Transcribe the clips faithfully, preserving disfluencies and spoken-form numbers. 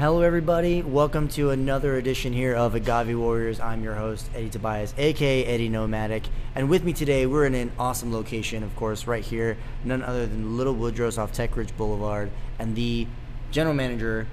Hello everybody, welcome to another edition here of Agave Warriors. I'm your host, Eddie Tobias, aka Eddie Nomadic, and with me today we're in an awesome location, of course, right here, none other than Little Woodrow's off Tech Ridge Boulevard, and the general manager,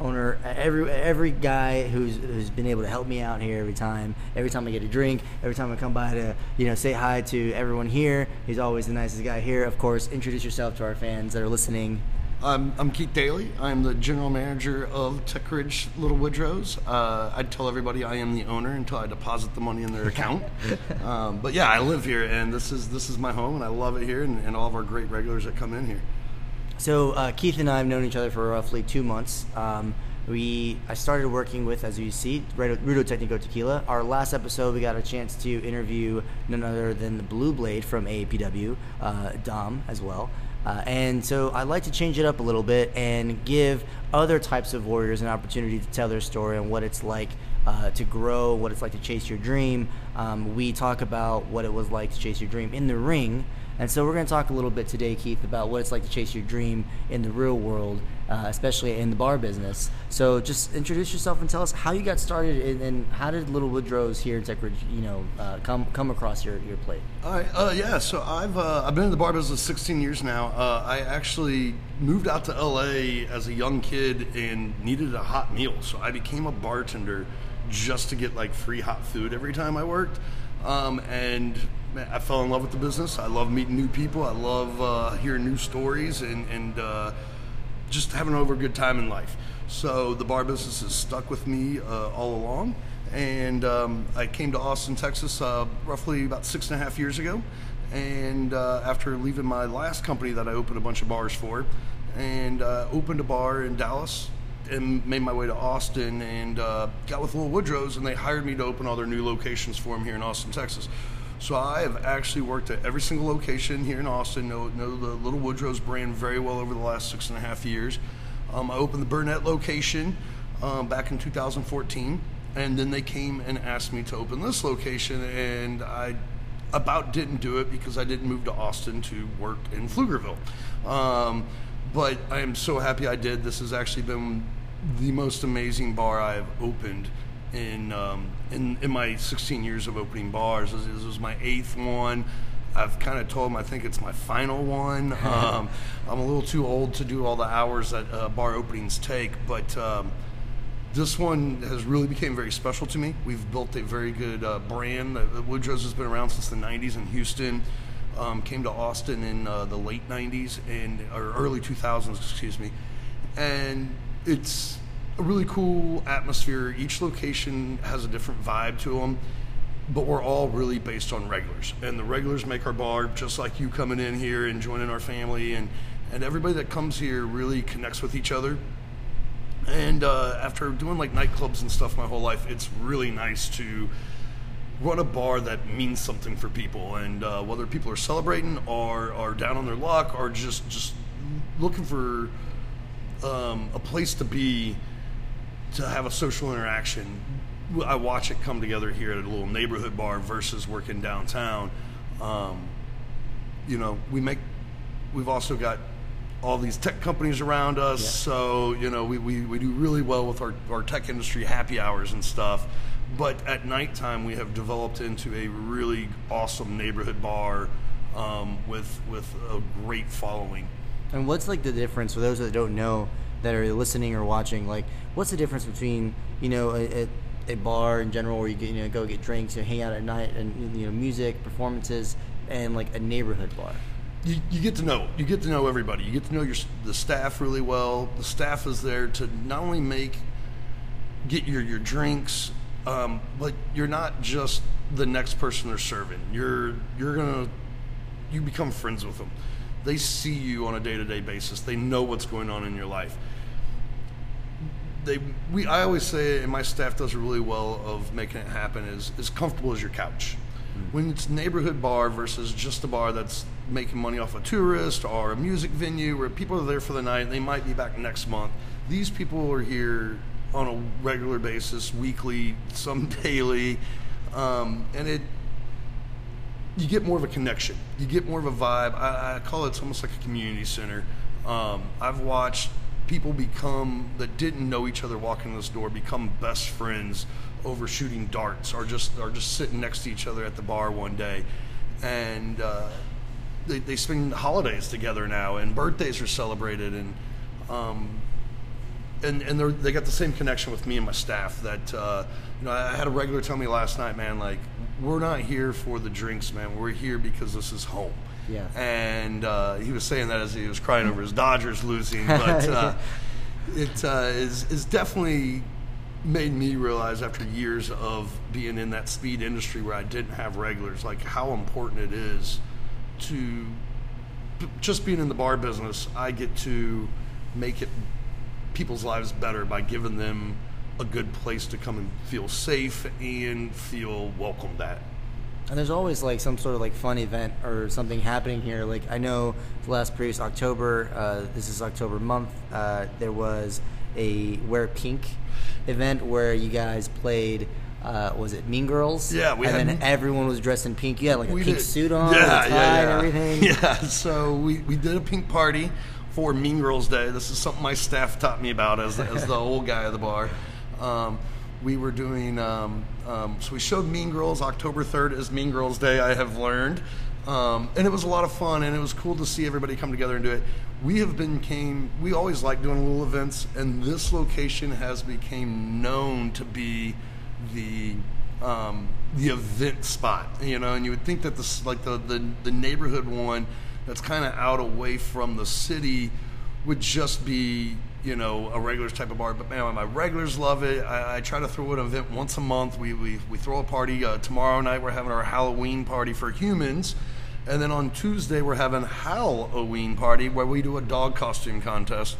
owner, every every guy who's who's been able to help me out here every time, every time I get a drink, every time I come by to, you know, say hi to everyone here. He's always the nicest guy here. Of course, introduce yourself to our fans that are listening. I'm, I'm Keith Daly. I'm the general manager of Tech Ridge Little Woodrow's. Uh, I tell everybody I am the owner until I deposit the money in their account. um, but yeah, I live here, and this is this is my home, and I love it here, and, and all of our great regulars that come in here. So uh, Keith and I have known each other for roughly two months. Um, we I started working with, as you see, Rudo Tecnico Tequila. Our last episode, we got a chance to interview none other than the Blue Blade from A A P W, uh, Dom, as well. Uh, and so I like to change it up a little bit and give other types of warriors an opportunity to tell their story and what it's like uh, to grow, what it's like to chase your dream. Um, we talk about what it was like to chase your dream in the ring. And so we're going to talk a little bit today, Keith, about what it's like to chase your dream in the real world, uh, especially in the bar business. So just introduce yourself and tell us how you got started, and, and how did Little Woodrow's here in Tech Ridge, you know, uh, come come across your, your plate? All right, uh, yeah. So I've uh, I've been in the bar business sixteen years now. Uh, I actually moved out to L A as a young kid and needed a hot meal, so I became a bartender just to get like free hot food every time I worked, um, and. Man, I fell in love with the business. I love meeting new people. I love uh, hearing new stories and, and uh, just having over a good time in life. So the bar business has stuck with me uh, all along. And um, I came to Austin, Texas uh, roughly about six and a half years ago. And uh, after leaving my last company that I opened a bunch of bars for, and uh, opened a bar in Dallas and made my way to Austin, and uh, got with Little Woodrow's, and they hired me to open all their new locations for them here in Austin, Texas. So I have actually worked at every single location here in Austin, know, know the Little Woodrow's brand very well over the last six and a half years. Um, I opened the Burnet location um, back in two thousand fourteen, and then they came and asked me to open this location, and I about didn't do it because I didn't move to Austin to work in Pflugerville. Um, but I am so happy I did. This has actually been the most amazing bar I have opened in um, in in my sixteen years of opening bars. This, this was my eighth one. I've kind of told them I think it's my final one. Um, I'm a little too old to do all the hours that uh, bar openings take, but um, this one has really become very special to me. We've built a very good uh, brand. The, the Woodrow's has been around since the nineties in Houston. Um, came to Austin in uh, the late nineties and or early two thousands, excuse me. And it's a really cool atmosphere. Each location has a different vibe to them, but we're all really based on regulars, and the regulars make our bar, just like you coming in here and joining our family, and and everybody that comes here really connects with each other. And uh, after doing like nightclubs and stuff my whole life, it's really nice to run a bar that means something for people, and uh, whether people are celebrating or are down on their luck or just just looking for um, a place to be, to have a social interaction. I watch it come together here at a little neighborhood bar versus working downtown. Um, you know, we make, we've also got all these tech companies around us. Yeah. So, you know, we, we, we do really well with our, our tech industry happy hours and stuff. But at nighttime, we have developed into a really awesome neighborhood bar um, with, with a great following. And what's like the difference for those that don't know, that are listening or watching, like what's the difference between, you know, a, a bar in general where you, get, you know, go get drinks and hang out at night and, you know, music performances, and like a neighborhood bar? You, you get to know, you get to know everybody. You get to know your the staff really well. The staff is there to not only make, get your, your drinks, um, but you're not just the next person they're serving. You're, you're gonna, you become friends with them. They see you on a day-to-day basis. They know what's going on in your life. They, we, I always say, and my staff does really well of making it happen, is as comfortable as your couch. Mm-hmm. When it's neighborhood bar versus just a bar that's making money off a tourist or a music venue where people are there for the night, they might be back next month. These people are here on a regular basis, weekly, some daily, um, and it, you get more of a connection. You get more of a vibe. I, I call it, it's almost like a community center. Um, I've watched people become, that didn't know each other walking in this door, become best friends over shooting darts, or just or just sitting next to each other at the bar one day. And uh, they, they spend holidays together now, and birthdays are celebrated, and um, and, and they're, they got the same connection with me and my staff that, uh, you know, I had a regular tell me last night, man, like, we're not here for the drinks, man. We're here because this is home. Yeah. And uh, he was saying that as he was crying over his Dodgers losing, but uh, it uh, is, is definitely made me realize after years of being in that speed industry where I didn't have regulars, like how important it is to just being in the bar business. I get to make it people's lives better by giving them a good place to come and feel safe and feel welcomed at. And there's always like some sort of like fun event or something happening here. Like I know the last previous October, uh, this is October month, uh, there was a Wear Pink event where you guys played, uh, was it Mean Girls? Yeah, we and had, then everyone was dressed in pink. You had like a pink did. suit on, yeah, with a tie, yeah, yeah. and everything. Yeah, so we, we did a pink party for Mean Girls Day. This is something my staff taught me about as the, as the old guy at the bar. Um, we were doing, um, um, so we showed Mean Girls. October third is Mean Girls Day, I have learned. Um, and it was a lot of fun, and it was cool to see everybody come together and do it. We have been came, we always like doing little events, and this location has became known to be the um, the event spot, you know. And you would think that this, like the, the, the neighborhood one that's kind of out away from the city would just be, you know, a regulars type of bar, but man, my regulars love it. I, I try to throw an event once a month. We we, we throw a party uh, tomorrow night. We're having our Halloween party for humans, and then on Tuesday we're having Halloween party where we do a dog costume contest.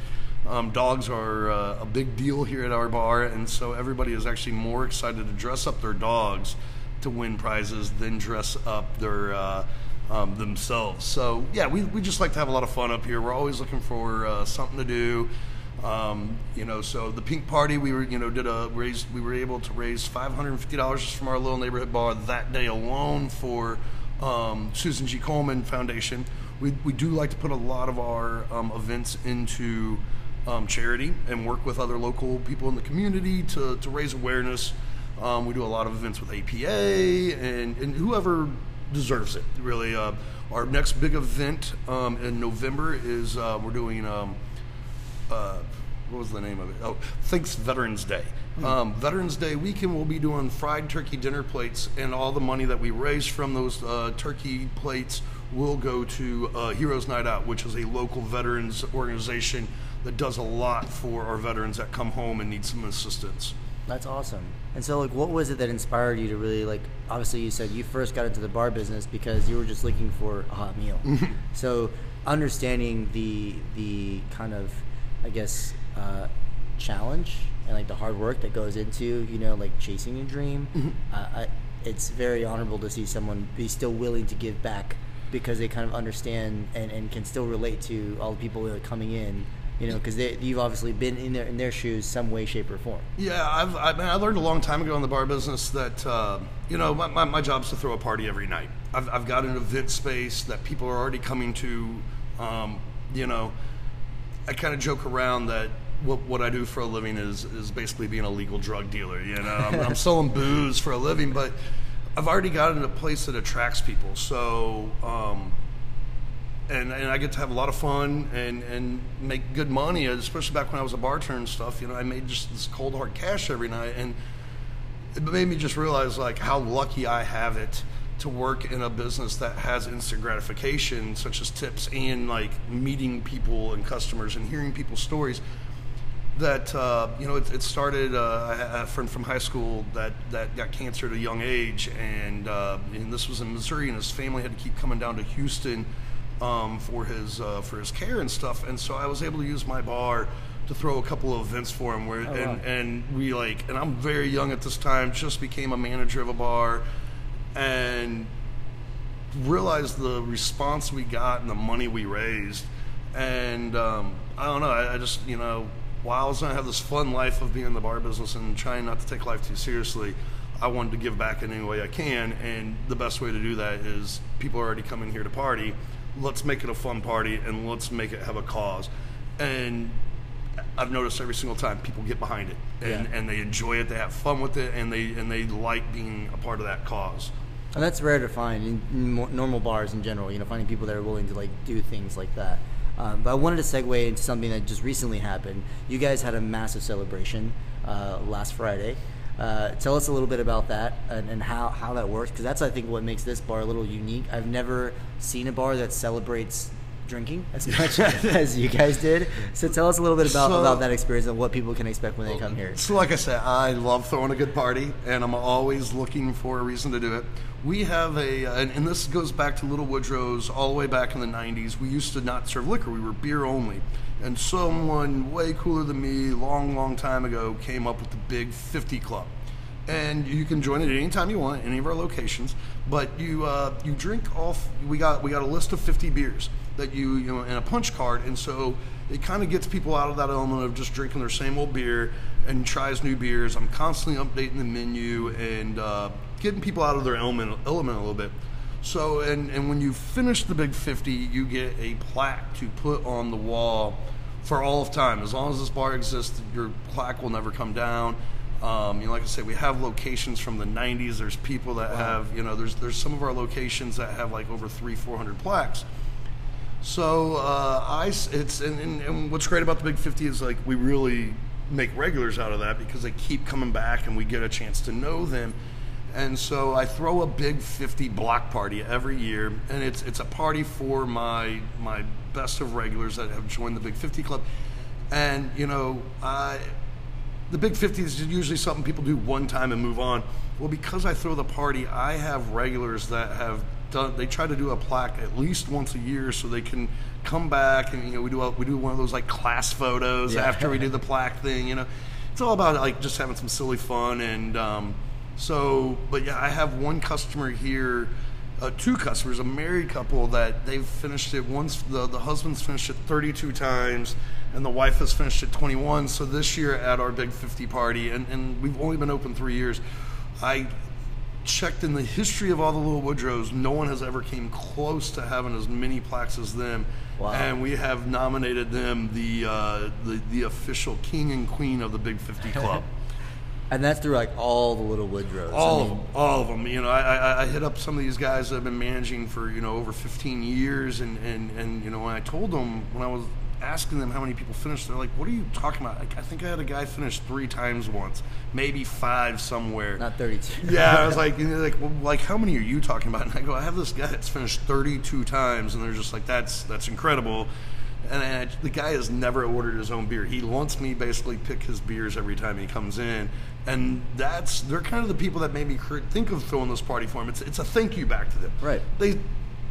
Um, dogs are uh, a big deal here at our bar, and so everybody is actually more excited to dress up their dogs to win prizes than dress up their uh, um, themselves. So yeah, we we just like to have a lot of fun up here. We're always looking for uh, something to do. Um, you know, so the pink party, we were, you know, did a raise, we were able to raise five hundred fifty dollars from our little neighborhood bar that day alone for, um, Susan G. Coleman Foundation. We, we do like to put a lot of our, um, events into, um, charity and work with other local people in the community to, to raise awareness. Um, we do a lot of events with A P A and, and whoever deserves it, really. Uh, our next big event, um, in November is, uh, we're doing, um, Uh, what was the name of it? Oh, thanks Veterans Day. Um, Veterans Day weekend, we'll be doing fried turkey dinner plates, and all the money that we raise from those uh, turkey plates will go to uh, Heroes Night Out, which is a local veterans organization that does a lot for our veterans that come home and need some assistance. That's awesome. And so, like, what was it that inspired you to really, like, obviously you said you first got into the bar business because you were just looking for a hot meal. So understanding the the kind of, I guess, uh, challenge and like the hard work that goes into, you know, like chasing a dream. Mm-hmm. uh, I, it's very honorable to see someone be still willing to give back because they kind of understand and, and can still relate to all the people that are coming in, you know, because you've obviously been in their in their shoes some way, shape, or form. Yeah, I've I, man, I learned a long time ago in the bar business that uh, you know my, my my job's to throw a party every night. I've I've got an event space that people are already coming to, um, you know. I kind of joke around that what what I do for a living is is basically being a legal drug dealer. You know, I'm, I'm selling booze for a living, but I've already gotten a place that attracts people. So, um, and and I get to have a lot of fun and and make good money. Especially back when I was a bartender and stuff. You know, I made just this cold hard cash every night, and it made me just realize like how lucky I have it to work in a business that has instant gratification such as tips and like meeting people and customers and hearing people's stories that uh, you know it, it started uh, I had a friend from high school that, that got cancer at a young age, and, uh, and this was in Missouri, and his family had to keep coming down to Houston um, for his uh, for his care and stuff, and so I was able to use my bar to throw a couple of events for him where oh, and, wow. and we like and I'm very young at this time, just became a manager of a bar and realized the response we got and the money we raised. And um, I don't know, I, I just, you know, while I was gonna have this fun life of being in the bar business and trying not to take life too seriously, I wanted to give back in any way I can, and the best way to do that is people are already coming here to party. Let's make it a fun party and let's make it have a cause. And I've noticed every single time people get behind it, and, yeah. and they enjoy it, they have fun with it, and they and they like being a part of that cause. And that's rare to find in, in normal bars in general, you know, finding people that are willing to like do things like that. Um, but I wanted to segue into something that just recently happened. You guys had a massive celebration uh, last Friday. Uh, tell us a little bit about that and, and how, how that works, because that's, I think, what makes this bar a little unique. I've never seen a bar that celebrates drinking as much as you guys did. So tell us a little bit about, so, about that experience and what people can expect when they come here. So like I said, I love throwing a good party, and I'm always looking for a reason to do it. We have a, and, and this goes back to Little Woodrow's all the way back in the nineties. We used to not serve liquor. We were beer only. And someone way cooler than me, long, long time ago, came up with the Big fifty Club. And you can join it at any time you want, any of our locations. But you uh, you drink off. We got we got a list of fifty beers that you you know and a punch card, and so it kind of gets people out of that element of just drinking their same old beer and tries new beers. I'm constantly updating the menu and uh, getting people out of their element element a little bit. So and and when you finish the Big fifty, you get a plaque to put on the wall for all of time. As long as this bar exists, your plaque will never come down. Um, you know, like I said, we have locations from the nineties. There's people that wow. have, you know, there's there's some of our locations that have like over three, four hundred plaques. So uh, I, it's and, and, and what's great about the Big fifty is like we really make regulars out of that because they keep coming back and we get a chance to know them. And so I throw a Big fifty block party every year, and it's it's a party for my my best of regulars that have joined the Big fifty Club, and you know I. The Big fifty is usually something people do one time and move on. Well, because I throw the party, I have regulars that have done. They try to do a plaque at least once a year, so they can come back and you know we do a, we do one of those like class photos yeah. after we do the plaque thing. You know, it's all about like just having some silly fun and um, so. But yeah, I have one customer here, uh, two customers, a married couple that they've finished it once. The the husband's finished it thirty-two times. And the wife has finished at twenty-one. So this year at our Big fifty party, and, and we've only been open three years, I checked in the history of all the Little Woodrow's, no one has ever came close to having as many plaques as them. Wow. And we have nominated them the, uh, the the official king and queen of the Big fifty Club. And that's through like all the Little Woodrow's. All I mean. of them, all of them. You know, I, I I hit up some of these guys that I've been managing for you know over fifteen years, and and and you know when I told them when I was. asking them how many people finished, they're like, what are you talking about? Like, I think I had a guy finish three times once, maybe five somewhere. Not thirty-two. Yeah, I was like, and they're like, well, like, how many are you talking about? And I go, I have this guy that's finished thirty-two times, and they're just like, that's that's incredible. And I, the guy has never ordered his own beer. He wants me basically pick his beers every time he comes in. And that's, they're kind of the people that made me think of throwing this party for him. It's, it's a thank you back to them. Right. They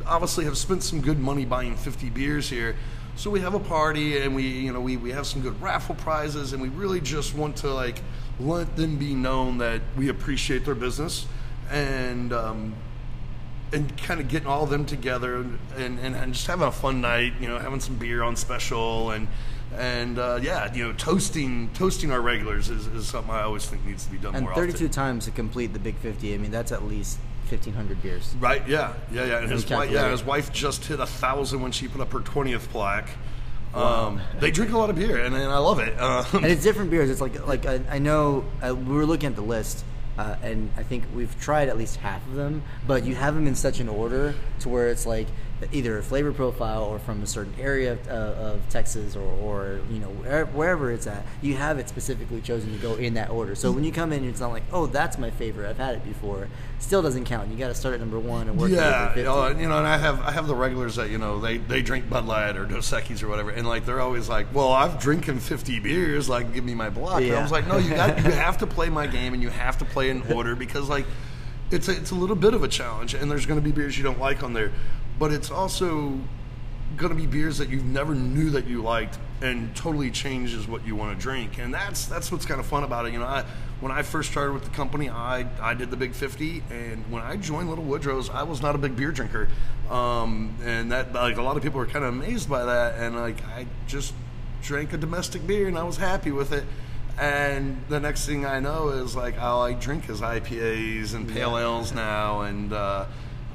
obviously have spent some good money buying fifty beers here. So we have a party, and we, you know, we, we have some good raffle prizes, and we really just want to like let them be known that we appreciate their business, and um, and kind of getting all of them together, and, and, and just having a fun night, you know, having some beer on special, and and uh, yeah, you know, toasting toasting our regulars is, is something I always think needs to be done and more often. And thirty-two times to complete the Big fifty. I mean, that's at least fifteen hundred beers. Right, yeah. Yeah, yeah. And his wife, yeah, his wife just hit a thousand when she put up her twentieth plaque. Um, wow. They drink a lot of beer, and, and I love it. Um, and it's different beers. It's like, like I, I know uh, we were looking at the list, uh, and I think we've tried at least half of them, but you have them in such an order to where it's like either a flavor profile or from a certain area of, uh, of Texas or, or you know wherever, wherever it's at, you have it specifically chosen to go in that order. So when you come in, it's not like, oh, that's my favorite, I've had it before. Still doesn't count. You got to start at number one and work. Yeah, you know, and I have I have the regulars that you know they, they drink Bud Light or Dos Equis or whatever, and like they're always like, well, I've drinking fifty beers, like give me my block. Yeah. And I was like, no, you got you have to play my game and you have to play in order because like it's a, it's a little bit of a challenge, and there's going to be beers you don't like on there. But it's also going to be beers that you never knew that you liked and totally changes what you want to drink. And that's that's what's kind of fun about it. You know, I, when I first started with the company, I, I did the Big fifty. And when I joined Little Woodrow's, I was not a big beer drinker. Um, and that like a lot of people were kind of amazed by that. And like I just drank a domestic beer and I was happy with it. And the next thing I know is like all I drink is I P As and pale ales now. And, uh,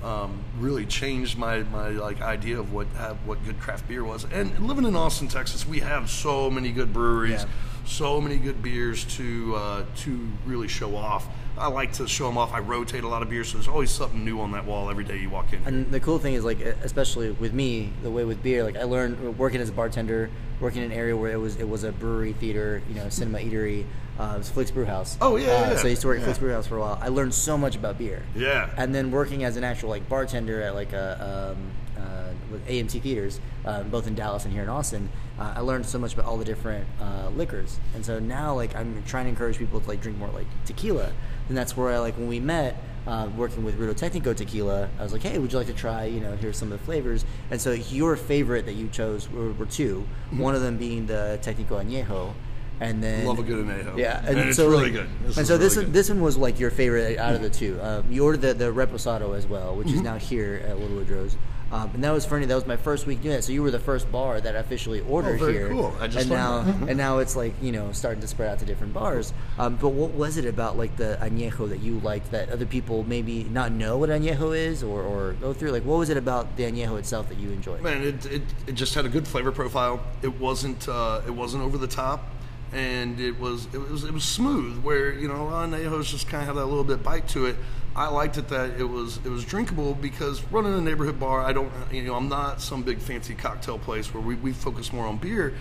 um, really changed my, my like idea of what uh, what good craft beer was. And living in Austin, Texas, we have so many good breweries, yeah. so many good beers to uh, to really show off. I like to show them off. I rotate a lot of beers, so there's always something new on that wall every day you walk in. And the cool thing is, like, especially with me, the way with beer, like I learned working as a bartender, working in an area where it was it was a brewery, theater, you know, cinema, eatery. Uh, it was Flix Brewhouse. Oh yeah, uh, yeah. So I used to work at yeah. Flix Brewhouse for a while. I learned so much about beer. Yeah. And then working as an actual like bartender at like a um, uh, with A M T theaters, uh, both in Dallas and here in Austin, uh, I learned so much about all the different uh, liquors. And so now like I'm trying to encourage people to like drink more like tequila. And that's where I like when we met. Uh, working with Rudo Tecnico Tequila, I was like, hey, would you like to try, you know, here's some of the flavors. And so your favorite that you chose were, were two, mm-hmm. one of them being the Tecnico Añejo. And then love a good añejo. Yeah, and, and it's so, really like, good. This and so really this good. This one was like your favorite out of the two. Um, you ordered the, the Reposado as well, which mm-hmm. is now here at Little Woodrow's. Um, and that was funny. That was my first week doing it. So you were the first bar that I officially ordered oh, very here. Cool. I just and now that. And now it's like you know starting to spread out to different bars. Um, but what was it about like the añejo that you liked that other people maybe not know what añejo is or, or go through? Like what was it about the añejo itself that you enjoyed? Man, it it, it just had a good flavor profile. It wasn't uh, it wasn't over the top. And it was it was it was smooth. Where you know añejos just kind of have that little bit bite to it. I liked it that it was it was drinkable because running a neighborhood bar, I don't you know I'm not some big fancy cocktail place where we, we focus more on beer,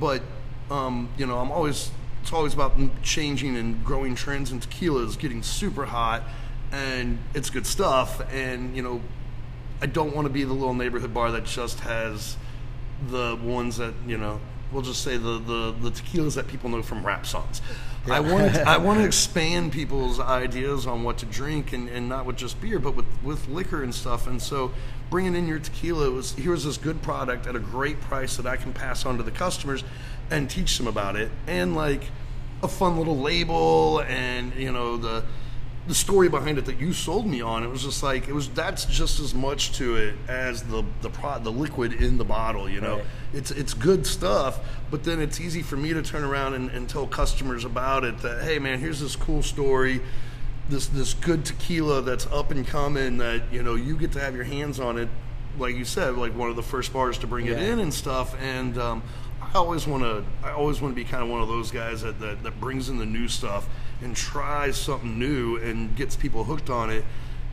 but um, you know I'm always it's always about changing and growing trends. And tequila is getting super hot, and it's good stuff. And you know I don't want to be the little neighborhood bar that just has the ones that you know. We'll just say the, the, the tequilas that people know from rap songs. Yeah. I want I want to expand people's ideas on what to drink and, and not with just beer, but with, with liquor and stuff. And so bringing in your tequila was here's this good product at a great price that I can pass on to the customers and teach them about it. And like a fun little label and you know the the story behind it that you sold me on. It was just like it was that's just as much to it as the the pro, the liquid in the bottle, you know. Right. It's it's good stuff, but then it's easy for me to turn around and, and tell customers about it that hey man, here's this cool story, this this good tequila that's up and coming that, you know, you get to have your hands on it, like you said, like one of the first bars to bring yeah. it in and stuff. And um I always want to. I always want to be kind of one of those guys that, that that brings in the new stuff and tries something new and gets people hooked on it,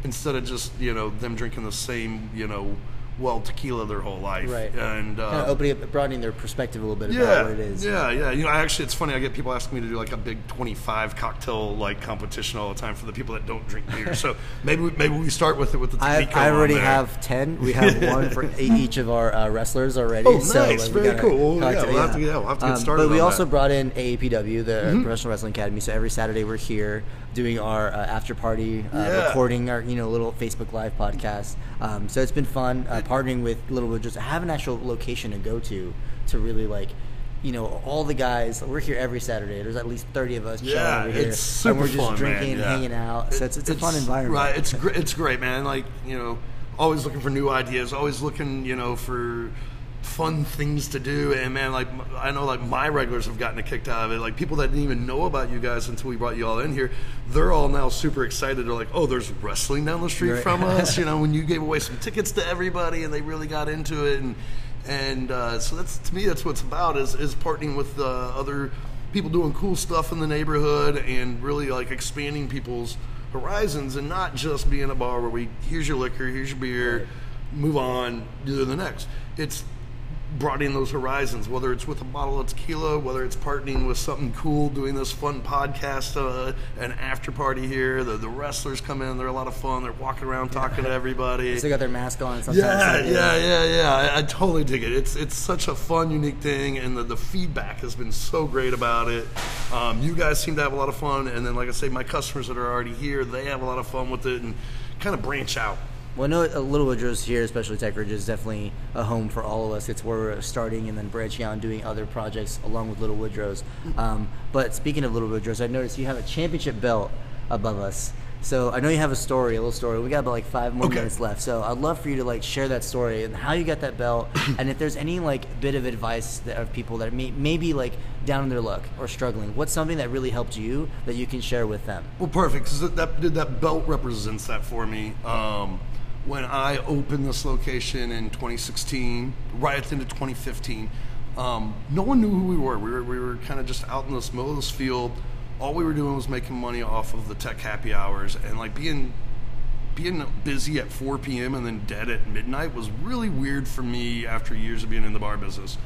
instead of just you know them drinking the same you know well tequila their whole life. Right. And uh, kind of opening up, broadening their perspective a little bit yeah, about what it is. Yeah, yeah. You know, I actually, it's funny. I get people asking me to do like a big twenty-five cocktail like competition all the time for the people that don't drink beer. So maybe we, maybe we start with it with the Tecnico. I, I already have ten. We have one for each of our uh, wrestlers already. Oh, so, nice. Like, very cool. Well, yeah, we'll yeah. Have to, yeah, we'll have to get started. Um, but we on also that. brought in A A P W, the mm-hmm. Professional Wrestling Academy. So every Saturday we're here doing our uh, after party, uh, yeah. recording our you know little Facebook Live podcast. Um, so it's been fun. Uh, partnering with Little Woodrow's, I have an actual location to go to to really like, you know, all the guys. We're here every Saturday. There's at least thirty of us. Yeah, over here, it's super fun, and we're just fun, drinking, yeah. hanging out. So it's, it's, it's a fun environment. Right, it's gr- it's great, man. Like you know, always looking for new ideas. Always looking, you know, for fun things to do. And man, like I know, like my regulars have gotten a kick out of it. Like people that didn't even know about you guys until we brought you all in here, they're all now super excited. They're like, oh, there's wrestling down the street right. from us. You know, when you gave away some tickets to everybody, and they really got into it. And and uh, so that's to me, that's what it's about is is partnering with uh, other people doing cool stuff in the neighborhood and really like expanding people's horizons and not just being a bar where we here's your liquor, here's your beer, right. move on, do the next. It's brought in those horizons, whether it's with a bottle of tequila, whether it's partnering with something cool, doing this fun podcast, uh, an after party here. The, the wrestlers come in; they're a lot of fun. They're walking around talking yeah. to everybody. They got their mask on. Sometimes. Yeah, so, yeah, yeah, yeah, yeah. I, I totally dig it. It's it's such a fun, unique thing, and the, the feedback has been so great about it. Um, you guys seem to have a lot of fun, and then, like I say, my customers that are already here, they have a lot of fun with it, and kind of branch out. Well, I know a Little Woodrow's here, especially Tech Ridge, is definitely a home for all of us. It's where we're starting and then branching out and doing other projects along with Little Woodrow's. Um, but speaking of Little Woodrow's, I noticed you have a championship belt above us. So I know you have a story, a little story. We got about like five more okay. minutes left. So I'd love for you to like share that story and how you got that belt, and if there's any like bit of advice that of people that may maybe like down in their luck or struggling. What's something that really helped you that you can share with them? Well, perfect. That that, that belt represents that for me. Um, when I opened this location in twenty sixteen, right into twenty fifteen, um, no one knew who we were. We were, we were kind of just out in this middle of this field. All we were doing was making money off of the tech happy hours, and like being being busy at four p m and then dead at midnight was really weird for me after years of being in the bar business.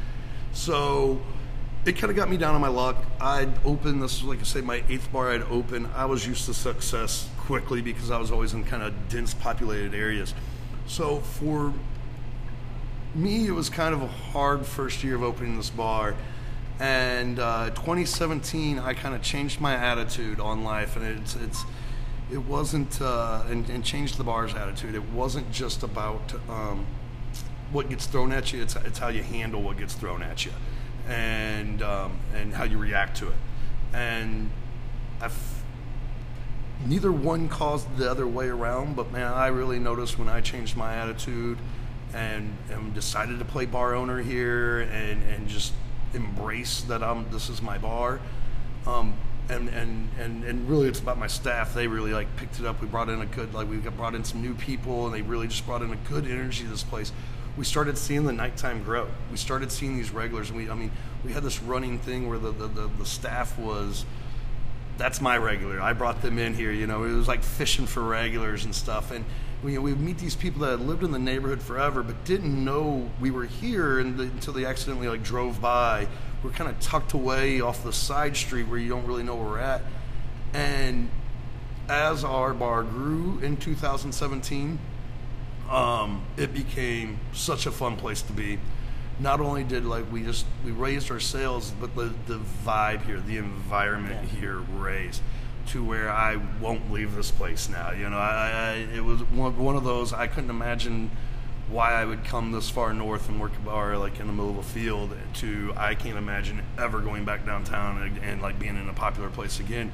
So it kind of got me down on my luck. I'd opened, this was like I say, my eighth bar I'd opened. I was used to success quickly because I was always in kind of dense populated areas. So for me, it was kind of a hard first year of opening this bar. And uh, twenty seventeen, I kind of changed my attitude on life, and it's it's it wasn't uh, and, and changed the bar's attitude. It wasn't just about um, what gets thrown at you. It's it's how you handle what gets thrown at you, and um, and how you react to it. And I've, neither one caused the other way around. But man, I really noticed when I changed my attitude and, and decided to play bar owner here and and just embrace that I'm, this is my bar, um, and, and and and really it's about my staff. They really like picked it up. We brought in a good, like we got brought in some new people, and they really just brought in a good energy to this place. We started seeing the nighttime grow. We started seeing these regulars, and we, I mean, we had this running thing where the the, the, the staff was, that's my regular, I brought them in here, you know. It was like fishing for regulars and stuff, and we we meet these people that had lived in the neighborhood forever but didn't know we were here, and the, until they accidentally like drove by. We're kind of tucked away off the side street where you don't really know where we're at. And as our bar grew in two thousand seventeen, um, it became such a fun place to be. Not only did like we just we raised our sales, but the, the vibe here, the environment yeah. here raised to where I won't leave this place now. You know, I, I it was one, one of those, I couldn't imagine why I would come this far north and work a bar like in the middle of a field to I can't imagine ever going back downtown and, and like being in a popular place again.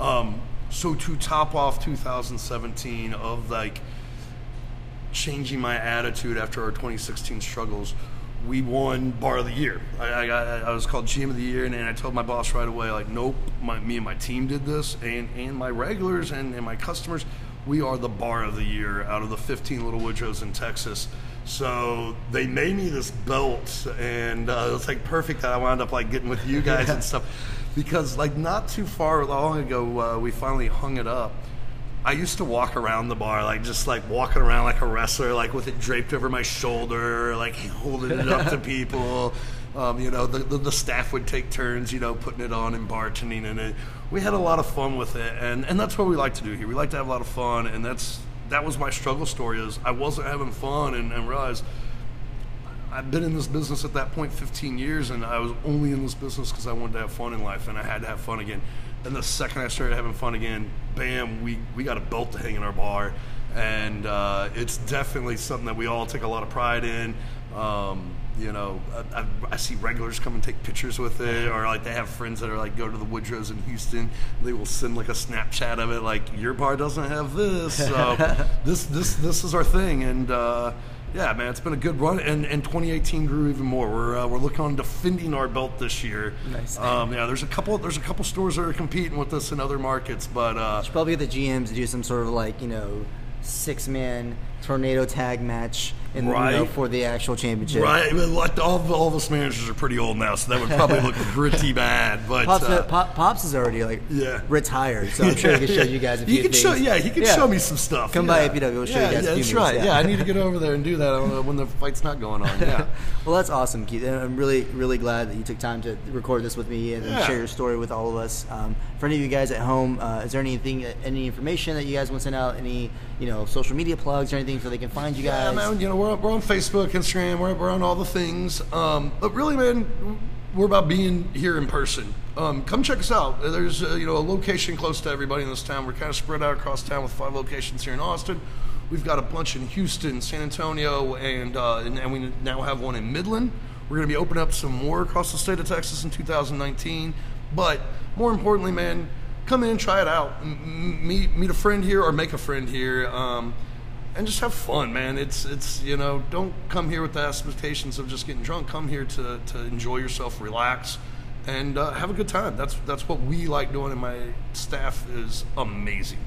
Um, so to top off two thousand seventeen of like changing my attitude after our twenty sixteen struggles, we won Bar of the Year. I, I, I was called G M of the Year, and, and I told my boss right away, like, nope, my, me and my team did this, and, and my regulars and, and my customers, we are the Bar of the Year out of the fifteen Little Woodrow's in Texas. So they made me this belt, and uh, it's like perfect that I wound up like getting with you guys yeah. and stuff, because like not too far long ago, uh, we finally hung it up. I used to walk around the bar, like just like walking around like a wrestler, like with it draped over my shoulder, like holding it up to people. Um, you know, the, the the staff would take turns, you know, putting it on and bartending, and it, we had a lot of fun with it, and and that's what we like to do here. We like to have a lot of fun, and that's that was my struggle story, is I wasn't having fun, and, and realized I've been in this business at that point fifteen years, and I was only in this business because I wanted to have fun in life, and I had to have fun again. And the second I started having fun again, bam, we, we got a belt to hang in our bar. And uh, it's definitely something that we all take a lot of pride in. Um, you know, I, I, I see regulars come and take pictures with it, or like they have friends that are like go to the Woodrow's in Houston. They will send like a Snapchat of it, like your bar doesn't have this. So this this this is our thing. And uh, yeah, man, it's been a good run. And, and twenty eighteen grew even more. We're uh, we're looking on defending our belt this year. Nice. Um, yeah, there's a couple there's a couple stores that are competing with us in other markets, but uh, you should probably get the G Ms to do some sort of like you know. six-man tornado tag match in the, right. you know, for the actual championship. Right. Like all, all of us managers are pretty old now, so that would probably look pretty bad. But Pops, uh, Pop, Pops is already like yeah. retired, so I'm sure he can show you guys a few he can things. Show, yeah, he can yeah. show me some stuff. Come yeah. by A P W, we'll show yeah, you guys yeah, a few that's right. Yeah. yeah, I need to get over there and do that when the fight's not going on. Yeah. Well, that's awesome, Keith. And I'm really, really glad that you took time to record this with me and yeah. share your story with all of us. Um, for any of you guys at home, uh, is there anything, any information that you guys want to send out? Any, you know, social media plugs or anything so they can find you guys? Yeah, man, you know, we're, we're on Facebook, Instagram, we're, we're on all the things. Um, but really, man, we're about being here in person. Um, come check us out. There's, uh, you know, a location close to everybody in this town. We're kind of spread out across town with five locations here in Austin. We've got a bunch in Houston, San Antonio, and, uh, and, and we now have one in Midland. We're going to be opening up some more across the state of Texas in two thousand nineteen. But more importantly, man, come in, try it out, M- meet meet a friend here or make a friend here, um, and just have fun, man. It's it's you know, don't come here with the expectations of just getting drunk. Come here to to enjoy yourself, relax, and uh, have a good time. That's that's what we like doing, and my staff is amazing.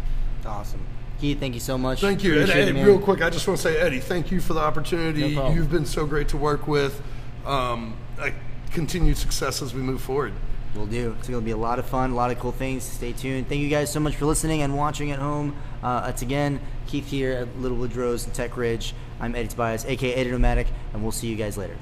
Awesome. Keith, thank you so much. Thank you. And, and real quick, I just want to say, Eddie, thank you for the opportunity. No You've been so great to work with. Um, continued success as we move forward. Will do. It's going to be a lot of fun, a lot of cool things. Stay tuned. Thank you guys so much for listening and watching at home. Uh, it's again, Keith here at Little Woodrow's in Tech Ridge. I'm Eddie Tobias, a k a. Eddie Nomadic, and we'll see you guys later.